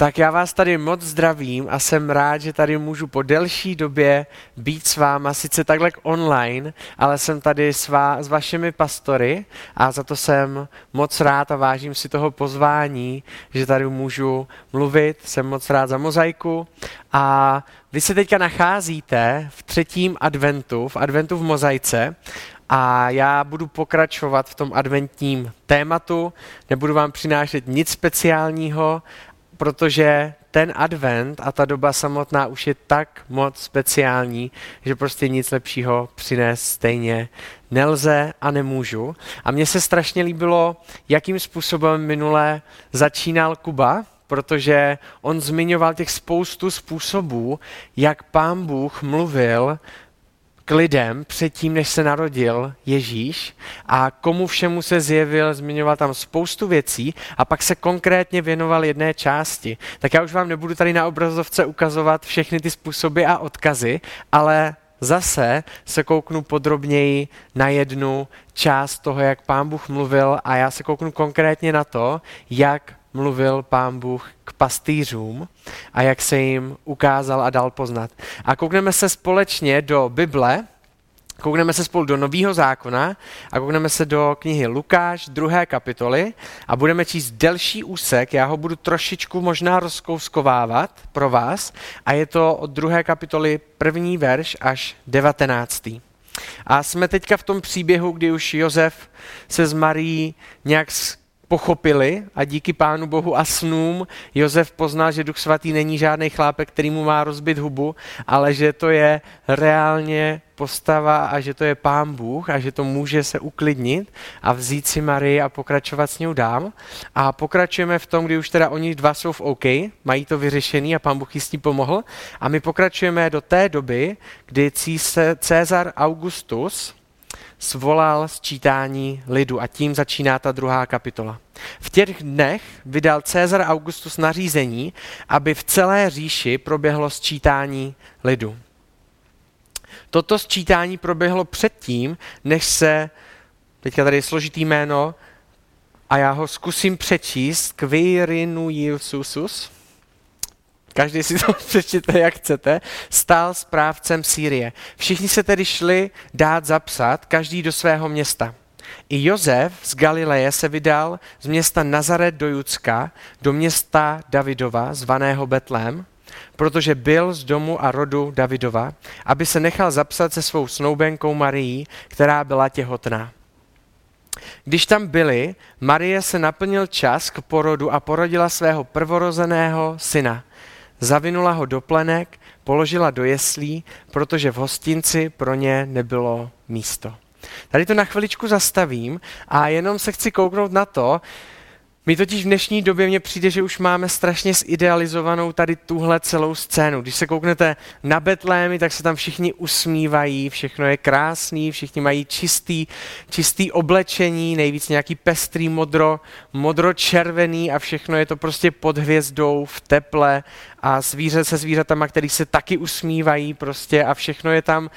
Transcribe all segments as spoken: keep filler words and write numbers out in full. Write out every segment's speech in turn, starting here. Tak já vás tady moc zdravím a jsem rád, že tady můžu po delší době být s váma, sice takhle online, ale jsem tady s, va- s vašimi pastory a za to jsem moc rád a vážím si toho pozvání, že tady můžu mluvit. Jsem moc rád za mozaiku a vy se teďka nacházíte v třetím adventu, v adventu v mozaice. A já budu pokračovat v tom adventním tématu, nebudu vám přinášet nic speciálního, protože ten advent a ta doba samotná už je tak moc speciální, že prostě nic lepšího přinést stejně nelze a nemůžu. A mně se strašně líbilo, jakým způsobem minule začínal Kuba, protože on zmiňoval těch spoustu způsobů, jak Pán Bůh mluvil k lidem předtím, než se narodil Ježíš a komu všemu se zjevil, zmiňoval tam spoustu věcí a pak se konkrétně věnoval jedné části. Tak já už vám nebudu tady na obrazovce ukazovat všechny ty způsoby a odkazy, ale zase se kouknu podrobněji na jednu část toho, jak Pán Bůh mluvil a já se kouknu konkrétně na to, jak mluvil Pán Bůh k pastýřům a jak se jim ukázal a dal poznat. A koukneme se společně do Bible, koukneme se spolu do Nového zákona a koukneme se do knihy Lukáš, druhé kapitoly a budeme číst delší úsek, já ho budu trošičku možná rozkouskovávat pro vás a je to od druhé kapitoly první verš až devatenáctý. A jsme teďka v tom příběhu, kdy už Josef se s Marií nějak pochopili a díky Pánu Bohu a snům Josef poznal, že Duch Svatý není žádný chlápek, který mu má rozbit hubu, ale že to je reálně postava a že to je Pán Bůh a že to může se uklidnit a vzít si Marii a pokračovat s ňou dám. A pokračujeme v tom, kdy už teda oni dva jsou v OK, mají to vyřešený a Pán Bůh jí s tím pomohl. A my pokračujeme do té doby, kdy César Augustus svolal sčítání lidu a tím začíná ta druhá kapitola. V těch dnech vydal César Augustus nařízení, aby v celé říši proběhlo sčítání lidu. Toto sčítání proběhlo předtím, než se, teďka tady je složitý jméno, a já ho zkusím přečíst, Quirinu Iesusus, každý si to přečtěte, jak chcete, stál správcem Sýrie. Všichni se tedy šli dát zapsat, každý do svého města. I Josef z Galileje se vydal z města Nazaret do Judska, do města Davidova, zvaného Betlém, protože byl z domu a rodu Davidova, aby se nechal zapsat se svou snoubenkou Marií, která byla těhotná. Když tam byli, Marie se naplnil čas k porodu a porodila svého prvorozeného syna. Zavinula ho do plenek, položila do jeslí, protože v hostinci pro ně nebylo místo. Tady to na chviličku zastavím a jenom se chci kouknout na to, my totiž v dnešní době mně přijde, že už máme strašně zidealizovanou tady tuhle celou scénu. Když se kouknete na Betlémy, tak se tam všichni usmívají, všechno je krásný, všichni mají čistý, čistý oblečení, nejvíc nějaký pestrý modro, modročervený a všechno je to prostě pod hvězdou, v teple a zvíře se zvířatama, který se taky usmívají prostě a všechno je tam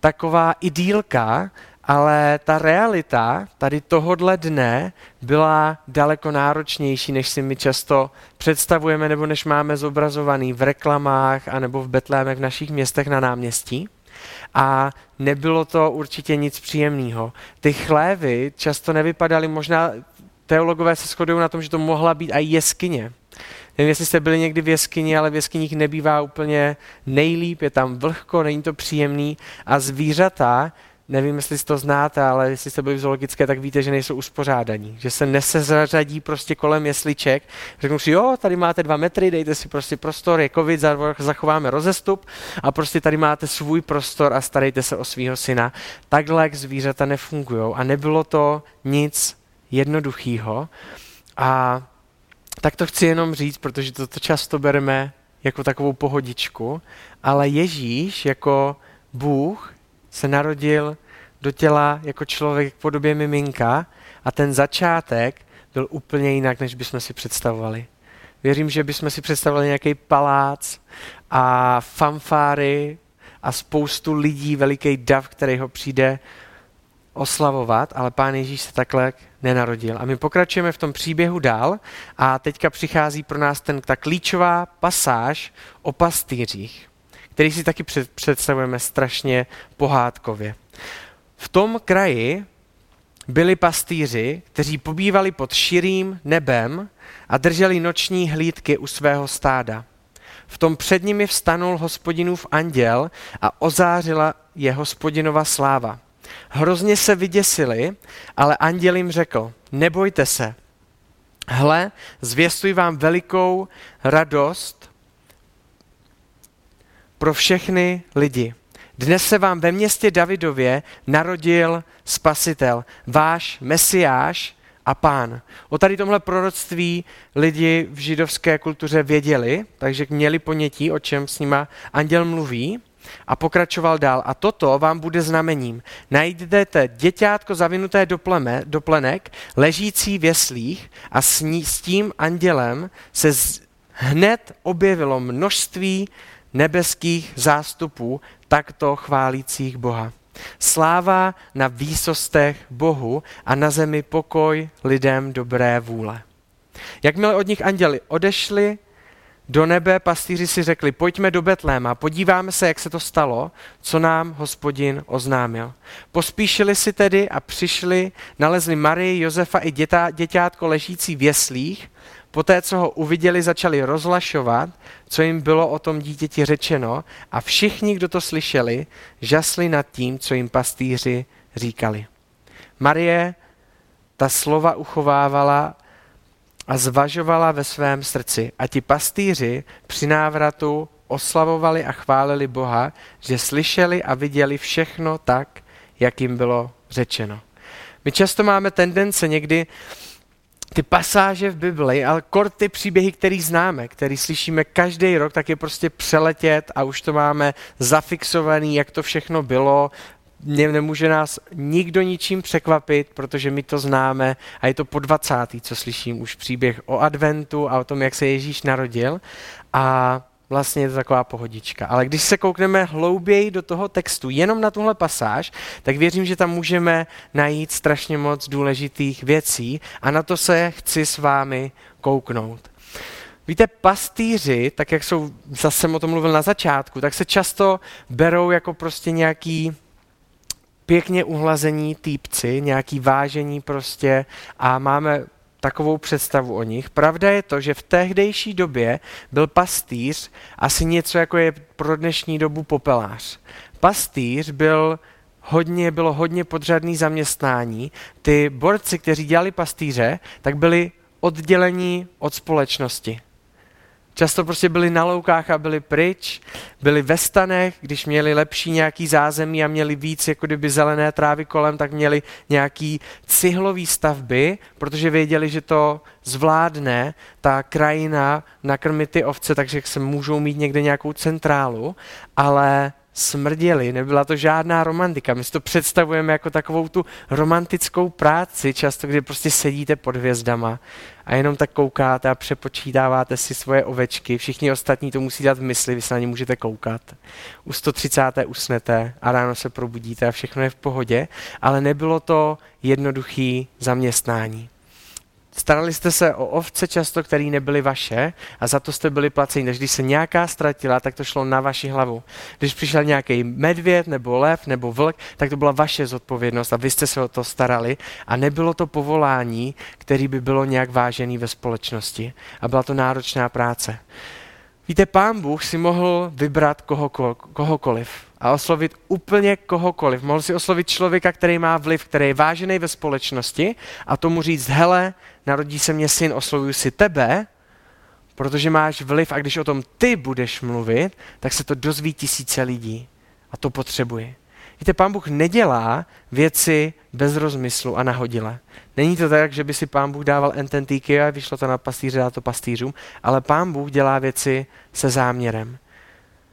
taková idýlka. Ale ta realita tady tohodle dne byla daleko náročnější, než si my často představujeme nebo než máme zobrazovaný v reklamách anebo v betlémech v našich městech na náměstí. A nebylo to určitě nic příjemného. Ty chlévy často nevypadaly, možná teologové se shodují na tom, že to mohla být i jeskyně. Nevím, jestli jste byli někdy v jeskyni, ale v jeskyních nebývá úplně nejlíp, je tam vlhko, není to příjemný a zvířata, nevím, jestli to znáte, ale jestli jste byli v zoologické, tak víte, že nejsou uspořádaní. Že se nesezřadí prostě kolem jesliček. Řeknou si, jo, tady máte dva metry, dejte si prostě prostor, je covid, zachováme rozestup a prostě tady máte svůj prostor a starejte se o svýho syna. Takhle zvířata nefungují a nebylo to nic jednoduchého. A tak to chci jenom říct, protože to často bereme jako takovou pohodičku, ale Ježíš jako Bůh se narodil do těla jako člověk v podobě miminka a ten začátek byl úplně jinak, než bychom si představovali. Věřím, že bychom si představovali nějaký palác a fanfáry a spoustu lidí, veliký dav, který ho přijde oslavovat, ale Pán Ježíš se takhle nenarodil. A my pokračujeme v tom příběhu dál a teďka přichází pro nás ten, ta klíčová pasáž o pastýřích, který si taky představujeme strašně pohádkově. V tom kraji byli pastýři, kteří pobývali pod širým nebem a drželi noční hlídky u svého stáda. V tom před nimi vstanul Hospodinův anděl a ozářila je Hospodinova sláva. Hrozně se vyděsili, ale anděl jim řekl, nebojte se, hle, zvěstuji vám velikou radost pro všechny lidi. Dnes se vám ve městě Davidově narodil Spasitel, váš Mesiáš a Pán. O tady tomhle proroctví lidi v židovské kultuře věděli, takže měli ponětí, o čem s nima anděl mluví. A pokračoval dál. A toto vám bude znamením. Najdete děťátko zavinuté do, pleme, do plenek, ležící v jeslích a s, ní, s tím andělem se z, hned objevilo množství nebeských zástupů takto chválících Boha. Sláva na výsostech Bohu a na zemi pokoj lidem dobré vůle. Jakmile od nich anděli odešli do nebe, pastýři si řekli, pojďme do Betléma, podíváme se, jak se to stalo, co nám Hospodin oznámil. Pospíšili si tedy a přišli, nalezli Marii, Josefa i dětá, děťátko ležící v jeslích. Poté, co ho uviděli, začali rozhlašovat, co jim bylo o tom dítěti řečeno, a všichni, kdo to slyšeli, žasli nad tím, co jim pastýři říkali. Marie ta slova uchovávala a zvažovala ve svém srdci. A ti pastýři při návratu oslavovali a chválili Boha, že slyšeli a viděli všechno tak, jak jim bylo řečeno. My často máme tendence někdy ty pasáže v Bibli, ale kort ty příběhy, který známe, který slyšíme každý rok, tak je prostě přeletět a už to máme zafixovaný, jak to všechno bylo. Nemůže nás nikdo ničím překvapit, protože my to známe a je to po dvacátý, co slyším už příběh o adventu a o tom, jak se Ježíš narodil, a vlastně je to taková pohodička. Ale když se koukneme hlouběji do toho textu, jenom na tuhle pasáž, tak věřím, že tam můžeme najít strašně moc důležitých věcí a na to se chci s vámi kouknout. Víte, pastýři, tak jak jsou, zase jsem o tom mluvil na začátku, tak se často berou jako prostě nějaký pěkně uhlazení týpci, nějaký vážení prostě, a máme takovou představu o nich. Pravda je to, že v tehdejší době byl pastýř asi něco, jako je pro dnešní dobu popelář. Pastýř byl hodně, bylo hodně podřadný zaměstnání. Ty borci, kteří dělali pastýře, tak byli odděleni od společnosti. Často prostě byli na loukách a byli pryč, byli ve stanech, když měli lepší nějaký zázemí a měli víc jako kdyby zelené trávy kolem, tak měli nějaký cihlový stavby, protože věděli, že to zvládne ta krajina nakrmit ty ovce, takže se můžou mít někde nějakou centrálu, ale smrděli, nebyla to žádná romantika. My si to představujeme jako takovou tu romantickou práci, často, kdy prostě sedíte pod hvězdama a jenom tak koukáte a přepočítáváte si svoje ovečky. Všichni ostatní to musí dát v mysli, vy se na ně můžete koukat. U sto třicáté usnete a ráno se probudíte a všechno je v pohodě, ale nebylo to jednoduché zaměstnání. Starali jste se o ovce často, které nebyly vaše, a za to jste byli placeni. Takže když se nějaká ztratila, tak to šlo na vaši hlavu. Když přišel nějaký medvěd, nebo lev, nebo vlk, tak to byla vaše zodpovědnost a vy jste se o to starali. A nebylo to povolání, které by bylo nějak vážené ve společnosti. A byla to náročná práce. Víte, Pán Bůh si mohl vybrat kohokoliv a oslovit úplně kohokoliv. Mohl si oslovit člověka, který má vliv, který je vážený ve společnosti, a tomu říct, hele, narodí se mně syn, oslovuju si tebe, protože máš vliv, a když o tom ty budeš mluvit, tak se to dozví tisíce lidí a to potřebuje. Víte, Pán Bůh nedělá věci bez rozmyslu a nahodile. Není to tak, že by si Pán Bůh dával ententíky a vyšlo to na pastýře, dá to pastýřům, ale Pán Bůh dělá věci se záměrem.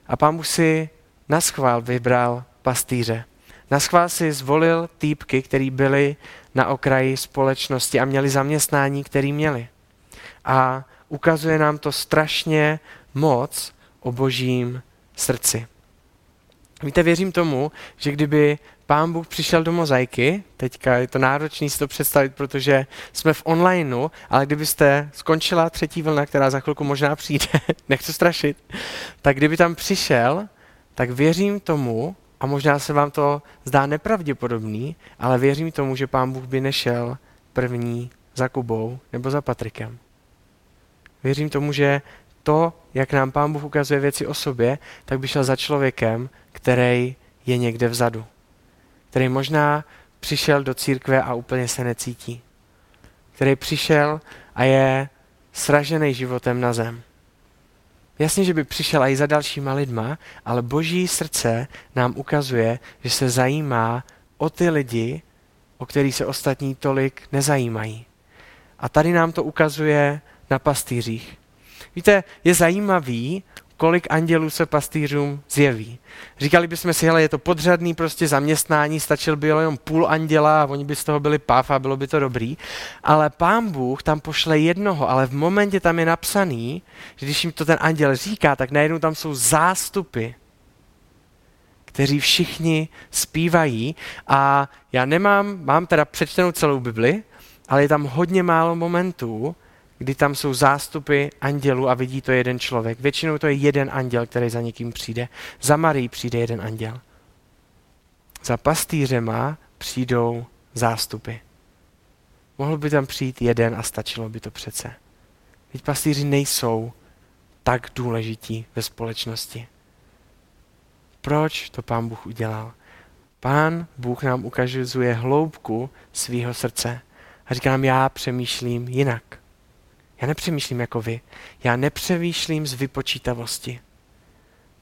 A Pán Bůh si naschvál vybral pastýře. Naschvál si zvolil týpky, který byli na okraji společnosti a měli zaměstnání, který měli. A ukazuje nám to strašně moc o Božím srdci. Víte, věřím tomu, že kdyby Pán Bůh přišel do mozaiky, teďka je to náročné si to představit, protože jsme v onlineu, ale kdybyste skončila třetí vlna, která za chvilku možná přijde, nechci strašit, tak kdyby tam přišel, tak věřím tomu, a možná se vám to zdá nepravděpodobný, ale věřím tomu, že Pán Bůh by nešel první za Kubou nebo za Patrikem. Věřím tomu, že to, jak nám Pán Bůh ukazuje věci o sobě, tak by šel za člověkem, který je někde vzadu. Který možná přišel do církve a úplně se necítí. Který přišel a je sražený životem na zem. Jasně, že by přišel i za dalšíma lidma, ale Boží srdce nám ukazuje, že se zajímá o ty lidi, o kterých se ostatní tolik nezajímají. A tady nám to ukazuje na pastýřích. Víte, je zajímavý, kolik andělů se pastýřům zjeví. Říkali bychom si, hele, je to podřadný prostě zaměstnání, stačil by jenom půl anděla a oni by z toho byli páv a bylo by to dobrý. Ale Pán Bůh tam pošle jednoho, ale v momentě tam je napsaný, že když jim to ten anděl říká, tak najednou tam jsou zástupy, kteří všichni zpívají. A já nemám, mám teda přečtenou celou Bibli, ale je tam hodně málo momentů, kdy tam jsou zástupy andělů a vidí to jeden člověk. Většinou to je jeden anděl, který za někým přijde. Za Marii přijde jeden anděl. Za pastýřema přijdou zástupy. Mohl by tam přijít jeden a stačilo by to přece. Teď pastýři nejsou tak důležití ve společnosti. Proč to Pán Bůh udělal? Pán Bůh nám ukazuje hloubku svého srdce. A říká nám, já přemýšlím jinak. Já nepřemýšlím jako vy. Já nepřemýšlím z vypočítavosti.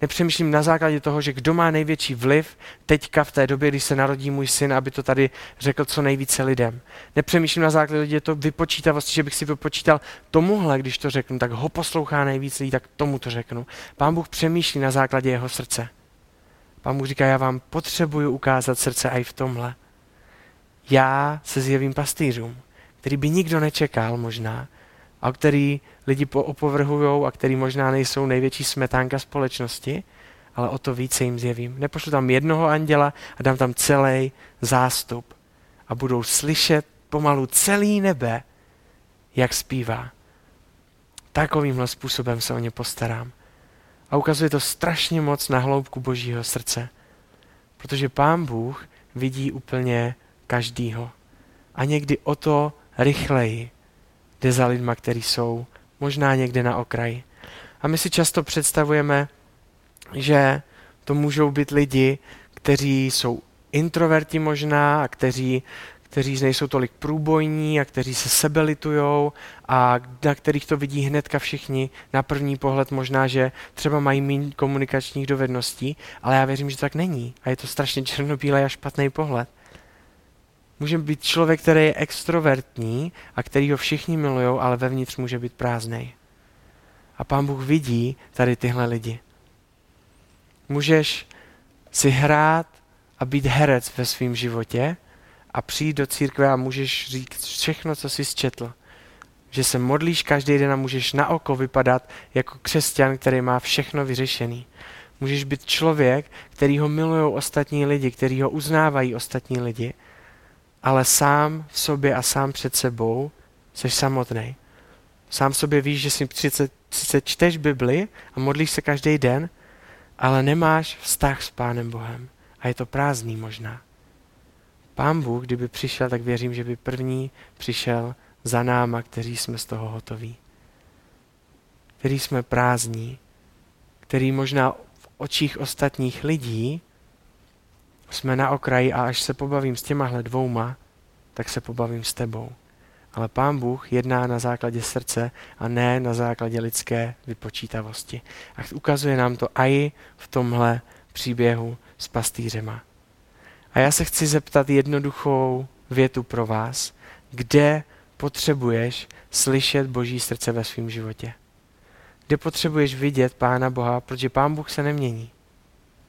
Nepřemýšlím na základě toho, že kdo má největší vliv teďka v té době, když se narodí můj syn, aby to tady řekl co nejvíce lidem. Nepřemýšlím na základě toho vypočítavosti, že bych si vypočítal tomuhle, když to řeknu, tak ho poslouchá nejvíc lidí, tak tomu to řeknu. Pán Bůh přemýšlí na základě jeho srdce. Pán Bůh říká, já vám potřebuju ukázat srdce i v tomhle. Já se zjevím pastýřům, který by nikdo nečekal možná, a který lidi opovrhujou a který možná nejsou největší smetánka společnosti, ale o to více jim zjevím. Nepošlu tam jednoho anděla a dám tam celý zástup a budou slyšet pomalu celý nebe, jak zpívá. Takovýmhle způsobem se o ně postarám. A ukazuje to strašně moc na hloubku Božího srdce, protože Pán Bůh vidí úplně každýho a někdy o to rychleji jde za lidma, který jsou možná někde na okraji. A my si často představujeme, že to můžou být lidi, kteří jsou introverti možná a kteří, kteří nejsou tolik průbojní a kteří se sebelitujou a na kterých to vidí hnedka všichni na první pohled možná, že třeba mají méně komunikačních dovedností, ale já věřím, že to tak není a je to strašně černobílý a špatný pohled. Může být člověk, který je extrovertní a který ho všichni milujou, ale vevnitř může být prázdnej. A Pán Bůh vidí tady tyhle lidi. Můžeš si hrát a být herec ve svém životě a přijít do církve a můžeš říct všechno, co jsi zčetl. Že se modlíš každý den a můžeš na oko vypadat jako křesťan, který má všechno vyřešený. Můžeš být člověk, který ho milujou ostatní lidi, který ho uznávají ostatní lidi, ale sám v sobě a sám před sebou jsi samotný. Sám v sobě víš, že si sice čteš Bibli a modlíš se každý den, ale nemáš vztah s Pánem Bohem. A je to prázdný možná. Pán Bůh, kdyby přišel, tak věřím, že by první přišel za náma, kteří jsme z toho hotoví. Kteří jsme prázdní, který možná v očích ostatních lidí jsme na okraji a až se pobavím s těmahle dvouma, tak se pobavím s tebou. Ale Pán Bůh jedná na základě srdce a ne na základě lidské vypočítavosti. A ukazuje nám to i v tomhle příběhu s pastýřema. A já se chci zeptat jednoduchou větu pro vás. Kde potřebuješ slyšet Boží srdce ve svém životě? Kde potřebuješ vidět Pána Boha, protože Pán Bůh se nemění.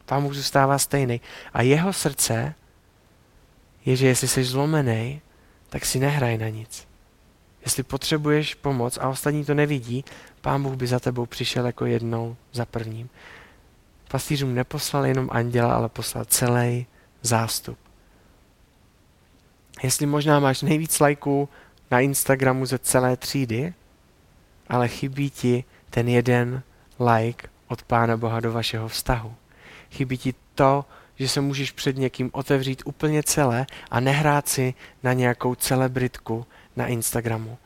Pán Bůh zůstává stejný. A jeho srdce je, že jestli jsi zlomený, tak si nehraj na nic. Jestli potřebuješ pomoc a ostatní to nevidí, Pán Bůh by za tebou přišel jako jednou za prvním. Pastýřům neposlal jenom anděla, ale poslal celý zástup. jestli možná máš nejvíc lajků na Instagramu ze celé třídy, ale chybí ti ten jeden like od Pána Boha do vašeho vztahu. Chybí ti to, že se můžeš před někým otevřít úplně celé a nehrát si na nějakou celebritku na Instagramu.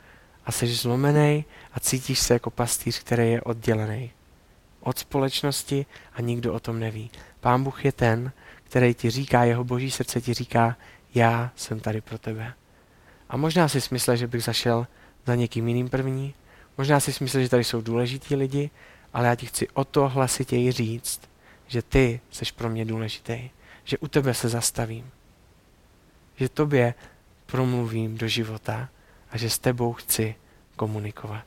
A seš zlomenej a cítíš se jako pastýř, který je oddělený od společnosti a nikdo o tom neví. Pán Bůh je ten, který ti říká, jeho boží srdce ti říká, já jsem tady pro tebe. A možná si myslel, že bych zašel za někým jiným první, možná si myslel, že tady jsou důležití lidi, ale já ti chci o to hlasitěji říct, že ty seš pro mě důležitý, že u tebe se zastavím, že tobě promluvím do života a že s tebou chci komunikovat.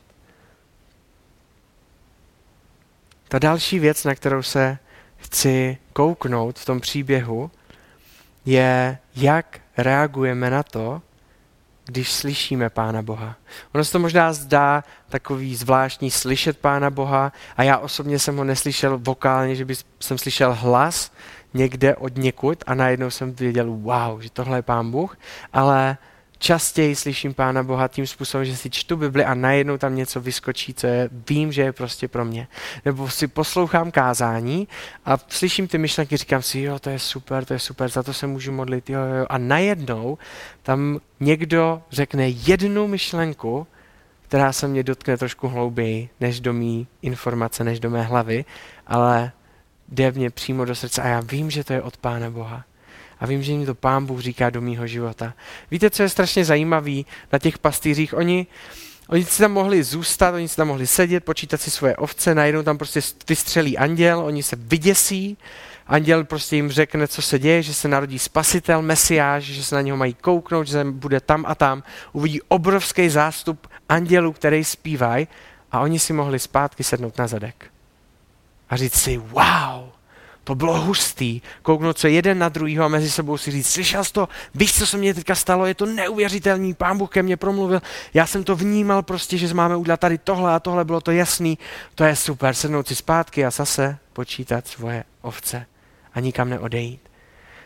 Ta další věc, na kterou se chci kouknout v tom příběhu, je, jak reagujeme na to, když slyšíme Pána Boha. Ono se to možná zdá takový zvláštní slyšet Pána Boha a já osobně jsem ho neslyšel vokálně, že by jsem slyšel hlas někde od někud a najednou jsem věděl, wow, že tohle je Pán Bůh, ale častěji slyším Pána Boha tím způsobem, že si čtu Bibli a najednou tam něco vyskočí, co je, vím, že je prostě pro mě. Nebo si poslouchám kázání a slyším ty myšlenky, říkám si, jo, to je super, to je super, za to se můžu modlit, jo, jo. A najednou tam někdo řekne jednu myšlenku, která se mě dotkne trošku hlouběji, než do mý informace, než do mé hlavy, ale jde mě přímo do srdce a já vím, že to je od Pána Boha. A vím, že mi to Pán Bůh říká do mýho života. Víte, co je strašně zajímavý na těch pastýřích? Oni, oni si tam mohli zůstat, oni si tam mohli sedět, počítat si svoje ovce, najednou tam prostě vystřelí anděl, oni se vyděsí, anděl prostě jim řekne, co se děje, že se narodí spasitel, mesiáš, že se na něho mají kouknout, že bude tam a tam. Uvidí obrovský zástup andělů, který zpívají a oni si mohli zpátky sednout na zadek a říct si, wow, to bylo hustý, kouknout se jeden na druhýho a mezi sebou si říct, slyšel jsi to, víš, co se mně teďka stalo, je to neuvěřitelný, Pán Bůh ke mně promluvil, já jsem to vnímal prostě, že máme udělat tady tohle a tohle, bylo to jasný, to je super, sednout si zpátky a zase počítat svoje ovce a nikam neodejít.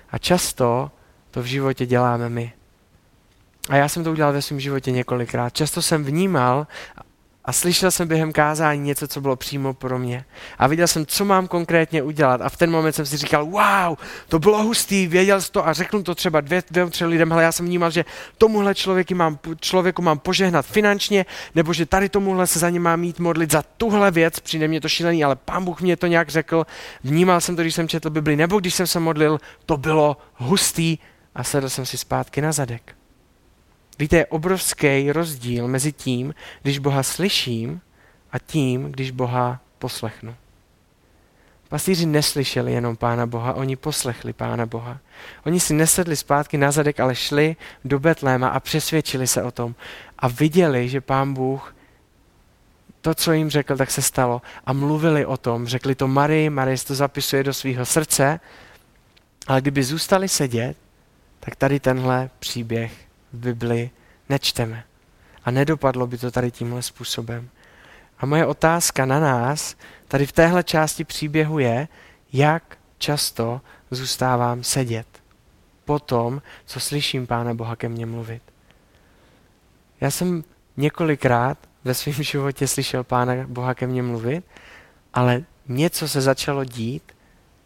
A často to v životě děláme my. A já jsem to udělal ve svém životě několikrát, často jsem vnímal a slyšel jsem během kázání něco, co bylo přímo pro mě. A viděl jsem, co mám konkrétně udělat. A v ten moment jsem si říkal, wow, to bylo hustý, věděl jsi to a řekl to třeba dvě, dvě tři lidem, hele, já jsem vnímal, že tomuhle člověku mám, člověku mám požehnat finančně, nebo že tady tomuhle se za ně mám jít modlit za tuhle věc, přijde mě to šílený, ale Pán Bůh mě to nějak řekl, vnímal jsem to, když jsem četl Bibli, nebo když jsem se modlil, to bylo hustý a sedl jsem si zpátky na zadek. Víte, je obrovský rozdíl mezi tím, když Boha slyším a tím, když Boha poslechnu. Pastýři neslyšeli jenom Pána Boha, oni poslechli Pána Boha. Oni si nesedli zpátky na zadek, ale šli do Betléma a přesvědčili se o tom a viděli, že Pán Bůh to, co jim řekl, tak se stalo a mluvili o tom, řekli to Marii, Marie to zapisuje do svého srdce, ale kdyby zůstali sedět, tak tady tenhle příběh v Bibli nečteme. A nedopadlo by to tady tímhle způsobem. A moje otázka na nás tady v téhle části příběhu je, jak často zůstávám sedět po tom, co slyším Pána Boha ke mně mluvit. Já jsem několikrát ve svém životě slyšel Pána Boha ke mně mluvit, ale něco se začalo dít,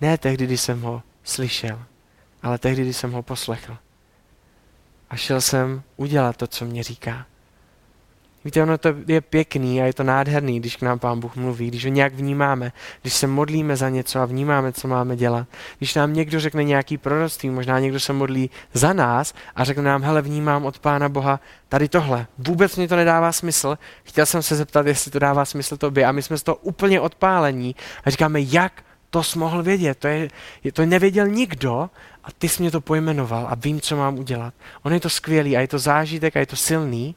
ne tehdy, když jsem ho slyšel, ale tehdy, když jsem ho poslechl. A šel jsem udělat to, co mě říká. Víte, ono to je pěkný a je to nádherný, když k nám Pán Bůh mluví, když ho nějak vnímáme, když se modlíme za něco a vnímáme, co máme dělat. Když nám někdo řekne nějaký proroctví, možná někdo se modlí za nás a řekne nám, hele, vnímám od Pána Boha tady tohle. Vůbec mi to nedává smysl. Chtěl jsem se zeptat, jestli to dává smysl tobě a my jsme z toho úplně odpálení a říkáme, jak to jsi mohl vědět, to, je, to nevěděl nikdo a ty jsi mě to pojmenoval a vím, co mám udělat. On je to skvělý a je to zážitek a je to silný,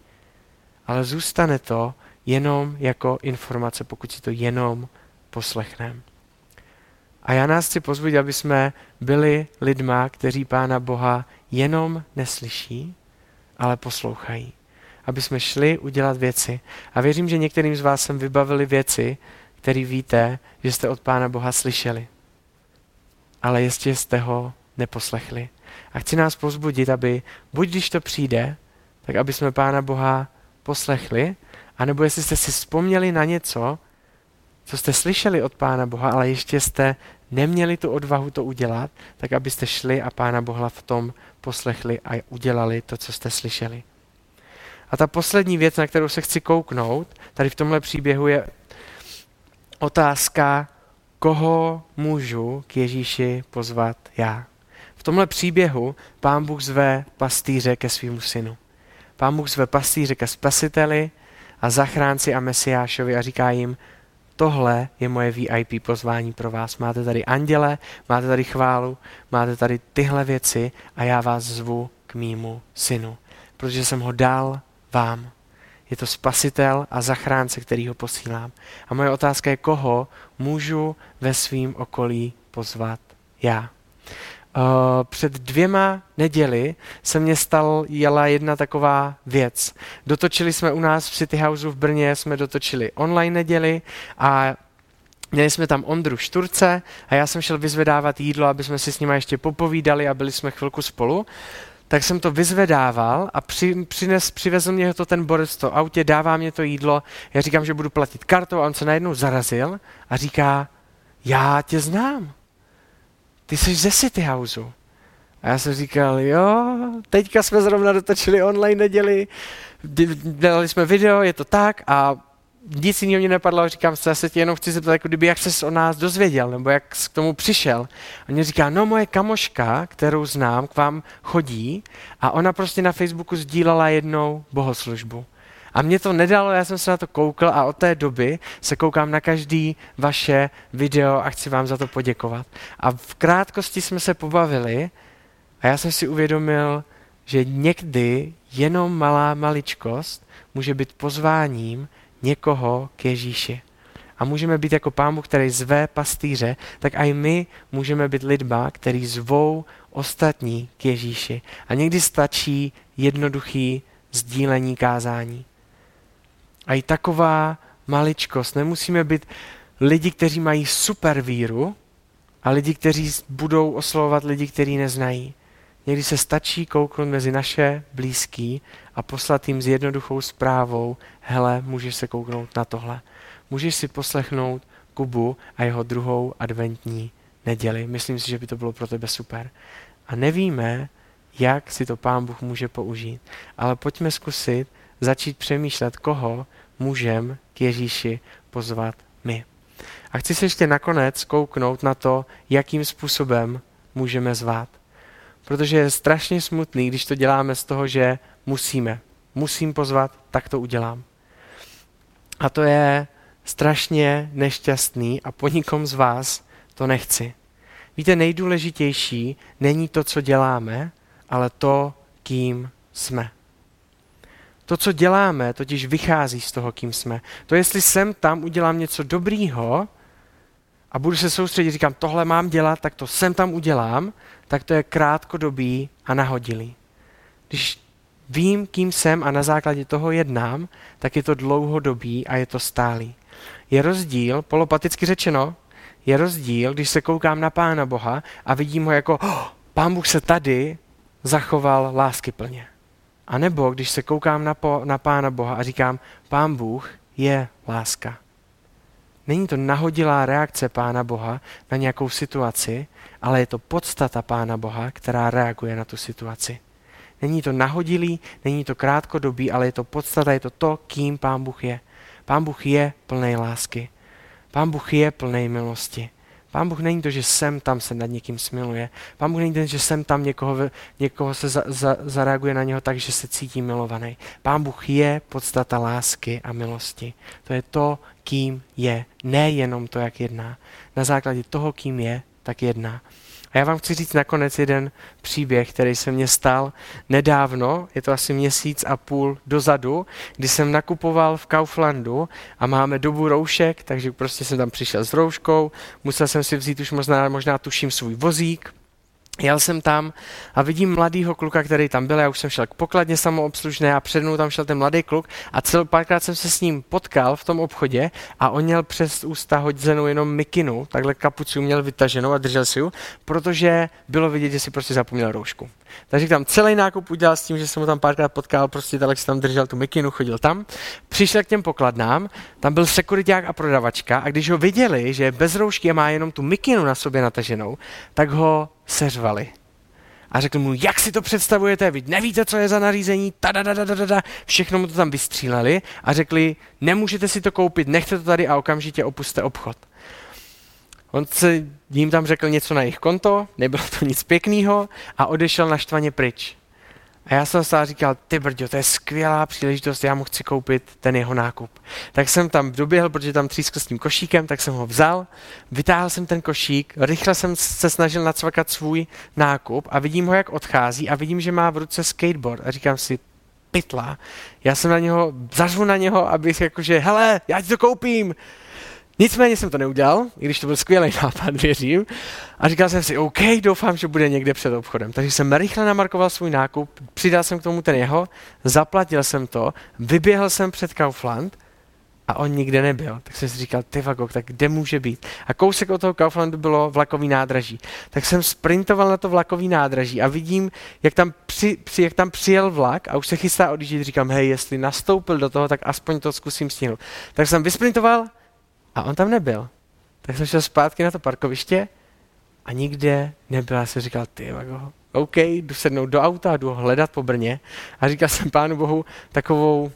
ale zůstane to jenom jako informace, pokud si to jenom poslechneme. A já nás chci pozvat, aby jsme byli lidma, kteří Pána Boha jenom neslyší, ale poslouchají. Aby jsme šli udělat věci. A věřím, že některým z vás jsem vybavili věci, který víte, že jste od Pána Boha slyšeli, ale jestli jste ho neposlechli. A chci nás povzbudit, aby buď když to přijde, tak aby jsme Pána Boha poslechli, anebo jestli jste si vzpomněli na něco, co jste slyšeli od Pána Boha, ale ještě jste neměli tu odvahu to udělat, tak abyste šli a Pána Boha v tom poslechli a udělali to, co jste slyšeli. A ta poslední věc, na kterou se chci kouknout, tady v tomhle příběhu je otázka, koho můžu k Ježíši pozvat já. V tomhle příběhu Pán Bůh zve pastýře ke svýmu synu. Pán Bůh zve pastýře ke spasiteli a zachránci a Mesiášovi a říká jim, tohle je moje V I P pozvání pro vás. Máte tady anděle, máte tady chválu, máte tady tyhle věci a já vás zvu k mýmu synu, protože jsem ho dal vám. Je to spasitel a zachránce, který ho posílám. A moje otázka je, koho můžu ve svým okolí pozvat já. Uh, před dvěma neděli se mně stal jela jedna taková věc. Dotočili jsme u nás v City Houseu v Brně, jsme dotočili online neděli a měli jsme tam Ondru Šturce a já jsem šel vyzvedávat jídlo, aby jsme si s nima ještě popovídali a byli jsme chvilku spolu. Tak jsem to vyzvedával a při, přines, přivezl mě to ten borec to autě, dává mě to jídlo, já říkám, že budu platit kartou a on se najednou zarazil a říká, já tě znám, ty jsi ze City Houseu. A já jsem říkal, jo, teďka jsme zrovna dotočili online neděli, dělali jsme video, je to tak a nic jiného mě nepadlo a říkám, já se tě jenom chci zeptat, jako kdyby, jak ses o nás dozvěděl, nebo jak k tomu přišel. A mě říká, no moje kamoška, kterou znám, k vám chodí a ona prostě na Facebooku sdílala jednou bohoslužbu. A mě to nedalo, já jsem se na to koukal a od té doby se koukám na každý vaše video a chci vám za to poděkovat. A v krátkosti jsme se pobavili a já jsem si uvědomil, že někdy jenom malá maličkost může být pozváním někoho k Ježíši. A můžeme být jako Pán Bůh, který zve pastýře, tak i my můžeme být lidma, který zvou ostatní k Ježíši. A někdy stačí jednoduchý sdílení kázání. A i taková maličkost. Nemusíme být lidi, kteří mají super víru a lidi, kteří budou oslovovat lidi, kteří neznají. Někdy se stačí kouknout mezi naše blízký a poslat jim s jednoduchou zprávou, hele, můžeš se kouknout na tohle. Můžeš si poslechnout Kubu a jeho druhou adventní neděli. Myslím si, že by to bylo pro tebe super. A nevíme, jak si to Pán Bůh může použít, ale pojďme zkusit začít přemýšlet, koho můžeme k Ježíši pozvat my. A chci se ještě nakonec kouknout na to, jakým způsobem můžeme zvát. Protože je strašně smutný, když to děláme z toho, že musíme. Musím pozvat, tak to udělám. A to je strašně nešťastný a po nikom z vás to nechci. Víte, nejdůležitější není to, co děláme, ale to, kým jsme. To, co děláme, totiž vychází z toho, kým jsme. To, jestli jsem tam, udělám něco dobrýho a budu se soustředit, říkám, tohle mám dělat, tak to sem tam udělám, tak to je krátkodobý a nahodilý. Když vím, kým jsem a na základě toho jednám, tak je to dlouhodobý a je to stálý. Je rozdíl, polopaticky řečeno, je rozdíl, když se koukám na Pána Boha a vidím ho jako, oh, Pán Bůh se tady zachoval láskyplně. A nebo když se koukám na, po, na Pána Boha a říkám, Pán Bůh je láska. Není to nahodilá reakce Pána Boha na nějakou situaci, ale je to podstata Pána Boha, která reaguje na tu situaci. Není to nahodilý, není to krátkodobý, ale je to podstata, je to to, kým Pán Bůh je. Pán Bůh je plnej lásky. Pán Bůh je plnej milosti. Pán Bůh není to, že sem tam se nad někým smiluje. Pán Bůh není to, že sem tam někoho, někoho se za, za, zareaguje na něho tak, že se cítí milovaný. Pán Bůh je podstata lásky a milosti. To je to, kým je. Ne jenom to, jak jedná. Na základě toho, kým je, tak jedná. A já vám chci říct nakonec jeden příběh, který se mně stal nedávno, je to asi měsíc a půl dozadu, kdy jsem nakupoval v Kauflandu a máme dobu roušek, takže prostě jsem tam přišel s rouškou, musel jsem si vzít už možná, možná tuším svůj vozík, Jel jsem tam a vidím mladýho kluka, který tam byl, já už jsem šel k pokladně samoobslužné a před mnou tam šel ten mladý kluk a celou párkrát jsem se s ním potkal v tom obchodě a on měl přes ústa hodzenou jenom mikinu, takhle kapuci měl vytaženou a držel si ju, protože bylo vidět, že si prostě zapomněl roušku. Takže tam celý nákup udělal s tím, že jsem ho tam párkrát potkal, prostě tak si tam držel tu mikinu, chodil tam. Přišel k těm pokladnám, tam byl sekuriťák a prodavačka a když ho viděli, že bez roušky má jenom tu mikinu na sobě nataženou, tak ho seřvali. A řekl mu, jak si to představujete, vy nevíte, co je za nařízení, tadadadadada, všechno mu to tam vystříleli a řekli, nemůžete si to koupit, nechte to tady a okamžitě opusťte obchod. On se jim tam řekl něco na jejich konto, nebylo to nic pěkného a odešel naštvaně pryč. A já jsem stále říkal, ty brďo, to je skvělá příležitost, já mu chci koupit ten jeho nákup. Tak jsem tam doběhl, protože tam třískl s tím košíkem, tak jsem ho vzal, vytáhl jsem ten košík, rychle jsem se snažil nacvakat svůj nákup a vidím ho, jak odchází a vidím, že má v ruce skateboard a říkám si, pytla, já jsem na něho, zařvu na něho, abych jakože, hele, já ti to koupím. Nicméně jsem to neudělal, i když to byl skvělý nápad, věřím. A říkal jsem si, OK, doufám, že bude někde před obchodem. Takže jsem rychle namarkoval svůj nákup, přidal jsem k tomu ten jeho, zaplatil jsem to, vyběhl jsem před Kaufland a on nikde nebyl. Tak jsem si říkal, ty vago, tak kde může být? A kousek od toho Kauflandu bylo vlakový nádraží. Tak jsem sprintoval na to vlakový nádraží a vidím, jak tam, při, při, jak tam přijel vlak a už se chystá odjíždět. Říkám, hej, jestli nastoupil do toho, tak aspoň to zkusím stihnout. Tak jsem vysprintoval. A on tam nebyl. Tak jsem šel zpátky na to parkoviště a nikde nebyl. Já jsem říkal, ty vago, OK, jdu sednout do auta a jdu ho hledat po Brně. A říkal jsem Pánu Bohu takovou,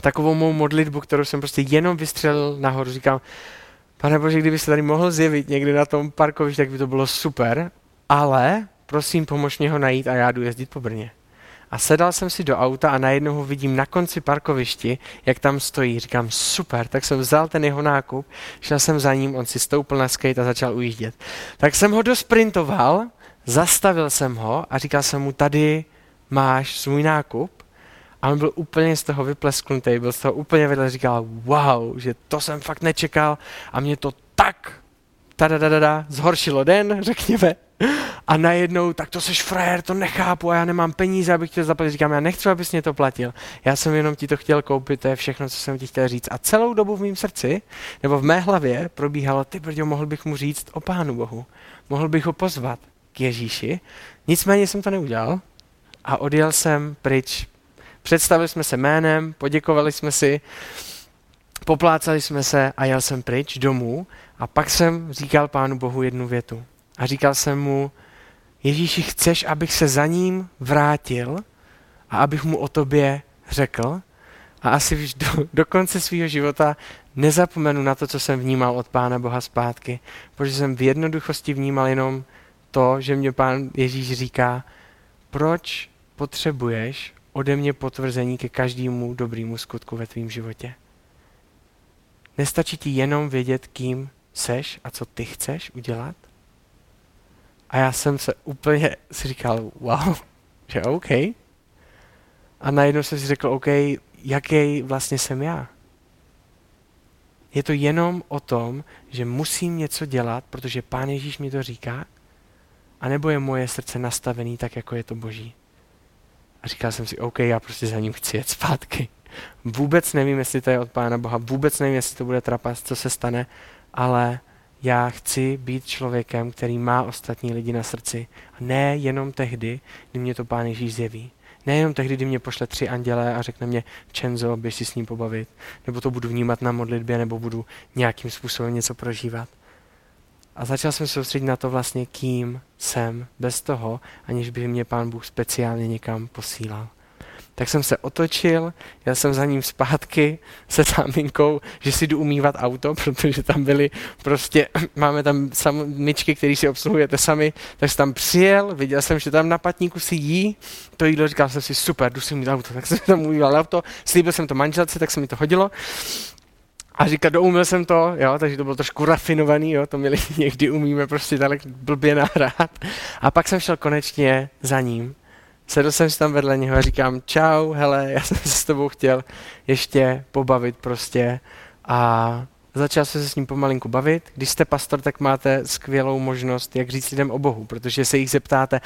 takovou mou modlitbu, kterou jsem prostě jenom vystřelil nahoru. Říkám, Pane Bože, kdyby se tady mohl zjevit někdy na tom parkovišti, tak by to bylo super, ale prosím, pomož mě ho najít a já jdu jezdit po Brně. A sedal jsem si do auta a najednou ho vidím na konci parkovišti, jak tam stojí. Říkám, super, tak jsem vzal ten jeho nákup, šel jsem za ním, on si stoupil na skate a začal ujíždět. Tak jsem ho dosprintoval, zastavil jsem ho a říkal jsem mu, tady máš svůj nákup. A on byl úplně z toho vyplesknutý, byl z toho úplně vedle, říkal, wow, že to jsem fakt nečekal a mě to tak tadadadada, zhoršilo den, řekněme. A najednou, tak to seš frajer, to nechápu a já nemám peníze, abych chtěl zaplatit. Říkám, já nechci, abys mě to platil. Já jsem jenom ti to chtěl koupit, to je všechno, co jsem ti chtěl říct. A celou dobu v mém srdci, nebo v mé hlavě probíhalo, ty brďo, mohl bych mu říct o Pánu Bohu. Mohl bych ho pozvat k Ježíši. Nicméně jsem to neudělal a odjel jsem pryč. Představili jsme se jménem, poděkovali jsme si, poplácali jsme se a jel jsem pryč domů. A pak jsem říkal Pánu Bohu jednu větu. A říkal jsem mu, Ježíši, chceš, abych se za ním vrátil a abych mu o tobě řekl? A asi do, do konce svého života nezapomenu na to, co jsem vnímal od Pána Boha zpátky, protože jsem v jednoduchosti vnímal jenom to, že mě Pán Ježíš říká, proč potřebuješ ode mě potvrzení ke každému dobrému skutku ve tvém životě? Nestačí ti jenom vědět, kým seš a co ty chceš udělat? A já jsem se úplně si říkal, wow, že OK. A najednou jsem si řekl, OK, jaký vlastně jsem já? Je to jenom o tom, že musím něco dělat, protože Pán Ježíš mi to říká, anebo je moje srdce nastavené tak, jako je to Boží. A říkal jsem si, OK, já prostě za ním chci jet zpátky. Vůbec nevím, jestli to je od Pána Boha, vůbec nevím, jestli to bude trapas, co se stane, ale já chci být člověkem, který má ostatní lidi na srdci. A ne jenom tehdy, kdy mě to Pán Ježíš zjeví. Ne jenom tehdy, kdy mě pošle tři anděle a řekne mě, Chenzo, běž si s ním pobavit. Nebo to budu vnímat na modlitbě, nebo budu nějakým způsobem něco prožívat. A začal jsem se soustředit na to vlastně, kým jsem, bez toho, aniž by mě Pán Bůh speciálně někam posílal. Tak jsem se otočil, já jsem za ním zpátky se záminkou, že si jdu umývat auto, protože tam byly prostě, máme tam myčky, které si obsluhujete sami, tak jsem tam přijel, viděl jsem, že tam na patníku si jí, to jídlo, říkal jsem si super, jdu si umýt auto, tak jsem tam umýval auto, slíbil jsem to manželce, tak se mi to hodilo. A říkal, doumil jsem to, jo, takže to bylo trošku rafinovaný, jo, to měli někdy umíme prostě tak blbě nahrát. A pak jsem šel konečně za ním. Sedl jsem si tam vedle něho a říkám, čau, hele, já jsem se s tebou chtěl ještě pobavit prostě a začal jsem se s ním pomalinku bavit. Když jste pastor, tak máte skvělou možnost, jak říct lidem o Bohu, protože se jich zeptáte,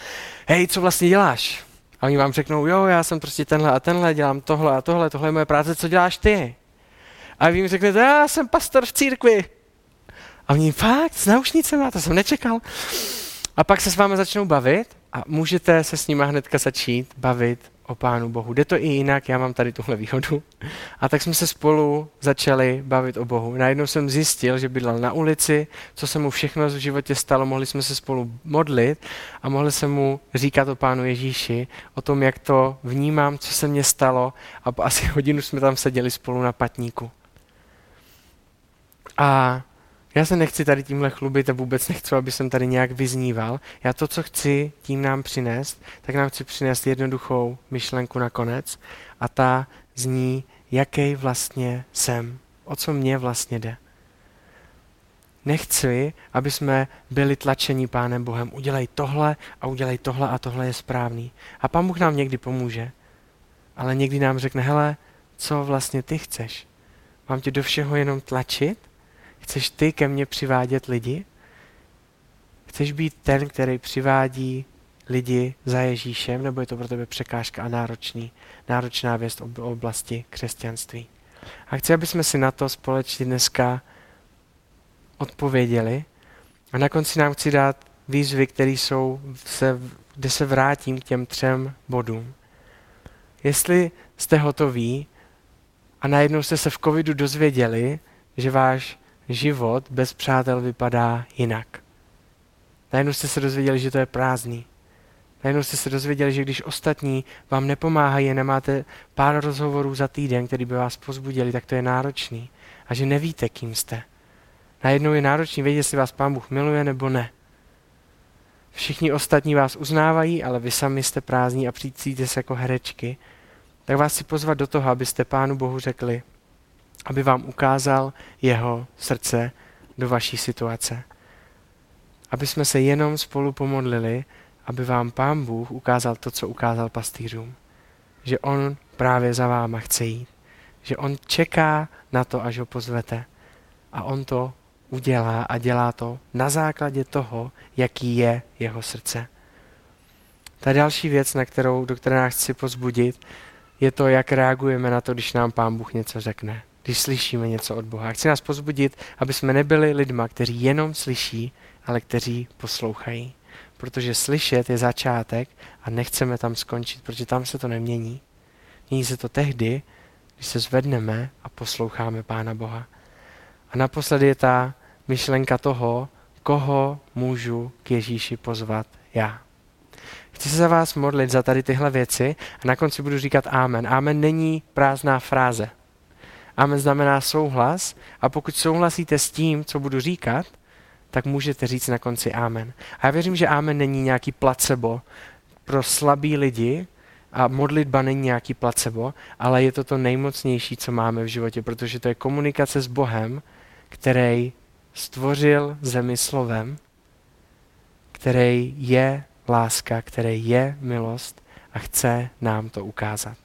hej, co vlastně děláš? A oni vám řeknou, jo, já jsem prostě tenhle a tenhle, dělám tohle a tohle, tohle je moje práce, co děláš ty? A vy jim řeknete, já jsem pastor v církvi. A oni, fakt, s náušnicem, já to jsem nečekal. A pak se s vámi začnou bavit a můžete se s nima hnedka začít bavit o Pánu Bohu. Jde to i jinak, já mám tady tuhle výhodu. A tak jsme se spolu začali bavit o Bohu. Najednou jsem zjistil, že bydlel na ulici, co se mu všechno v životě stalo, mohli jsme se spolu modlit a mohli jsem mu říkat o Pánu Ježíši, o tom, jak to vnímám, co se mně stalo, a po asi hodinu jsme tam seděli spolu na patníku. A já se nechci tady tímhle chlubit a vůbec nechci, aby jsem tady nějak vyzníval. Já to, co chci tím nám přinést, tak nám chci přinést jednoduchou myšlenku nakonec a ta zní, jaký vlastně jsem, o co mně vlastně jde. Nechci, aby jsme byli tlačeni Pánem Bohem. Udělej tohle a udělej tohle a tohle je správný. A Pán Bůh nám někdy pomůže, ale někdy nám řekne, hele, co vlastně ty chceš? Mám tě do všeho jenom tlačit? Chceš ty ke mně přivádět lidi? Chceš být ten, který přivádí lidi za Ježíšem, nebo je to pro tebe překážka a náročný, náročná věc v oblasti křesťanství? A chci, aby jsme si na to společně dneska odpověděli. A na konci nám chci dát výzvy, které jsou, se, kde se vrátím k těm třem bodům. Jestli jste hotoví a najednou jste se v covidu dozvěděli, že váš život bez přátel vypadá jinak. Najednou jste se dozvěděli, že to je prázdný. Najednou jste se dozvěděli, že když ostatní vám nepomáhají a nemáte pár rozhovorů za týden, který by vás povzbudili, tak to je náročný. A že nevíte, kým jste. Najednou je náročný vědět, jestli vás Pán Bůh miluje nebo ne. Všichni ostatní vás uznávají, ale vy sami jste prázdní a cítíte se jako herečky. Tak vás chci pozvat do toho, abyste Pánu Bohu řekli, aby vám ukázal jeho srdce do vaší situace. Aby jsme se jenom spolu pomodlili, aby vám Pán Bůh ukázal to, co ukázal pastýřům. Že on právě za váma chce jít. Že on čeká na to, až ho pozvete. A on to udělá a dělá to na základě toho, jaký je jeho srdce. Ta další věc, na kterou, do které nás chci pozbudit, je to, jak reagujeme na to, když nám Pán Bůh něco řekne. Když slyšíme něco od Boha. Chci nás pozbudit, aby jsme nebyli lidma, kteří jenom slyší, ale kteří poslouchají. Protože slyšet je začátek a nechceme tam skončit, protože tam se to nemění. Mění se to tehdy, když se zvedneme a posloucháme Pána Boha. A naposledy je ta myšlenka toho, koho můžu k Ježíši pozvat já. Chci se za vás modlit za tady tyhle věci a na konci budu říkat amen. Amen není prázdná fráze. Amen znamená souhlas a pokud souhlasíte s tím, co budu říkat, tak můžete říct na konci amen. A já věřím, že amen není nějaký placebo pro slabý lidi a modlitba není nějaký placebo, ale je to to nejmocnější, co máme v životě, protože to je komunikace s Bohem, který stvořil zemi slovem, který je láska, který je milost a chce nám to ukázat.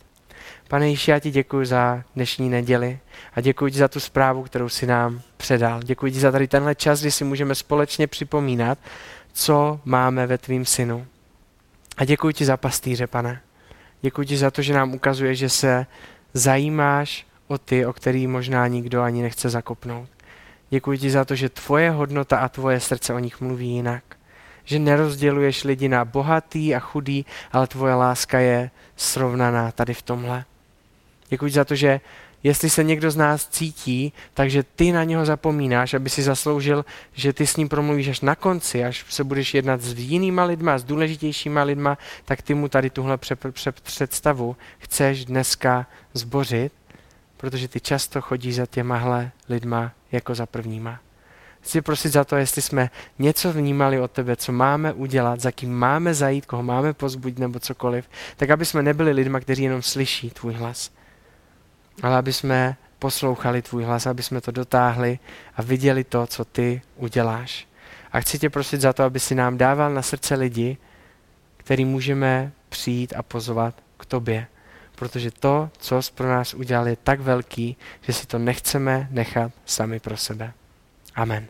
Pane Ježíši, já ti děkuji za dnešní neděli a děkuji ti za tu zprávu, kterou si nám předal. Děkuji ti za tady tenhle čas, kdy si můžeme společně připomínat, co máme ve tvým synu. A děkuji ti za pastýře, Pane. Děkuji ti za to, že nám ukazuje, že se zajímáš o ty, o který možná nikdo ani nechce zakopnout. Děkuji ti za to, že tvoje hodnota a tvoje srdce o nich mluví jinak. Že nerozděluješ lidi na bohatý a chudý, ale tvoje láska je srovnaná tady v tomhle. Děkuji za to, že jestli se někdo z nás cítí, takže ty na něho zapomínáš, aby si zasloužil, že ty s ním promluvíš až na konci, až se budeš jednat s jinýma lidma, s důležitějšíma lidma, tak ty mu tady tuhle představu chceš dneska zbořit, protože ty často chodíš za těmahle lidma jako za prvníma. Chci prosit za to, jestli jsme něco vnímali od tebe, co máme udělat, za kým máme zajít, koho máme pozbudit nebo cokoliv, tak aby jsme nebyli lidma, kteří jenom slyší tvůj hlas. Ale aby jsme poslouchali tvůj hlas, aby jsme to dotáhli a viděli to, co ty uděláš. A chci tě prosit za to, aby si nám dával na srdce lidi, který můžeme přijít a pozvat k tobě. protože to, co jsi pro nás udělal, je tak velký, že si to nechceme nechat sami pro sebe. Amen.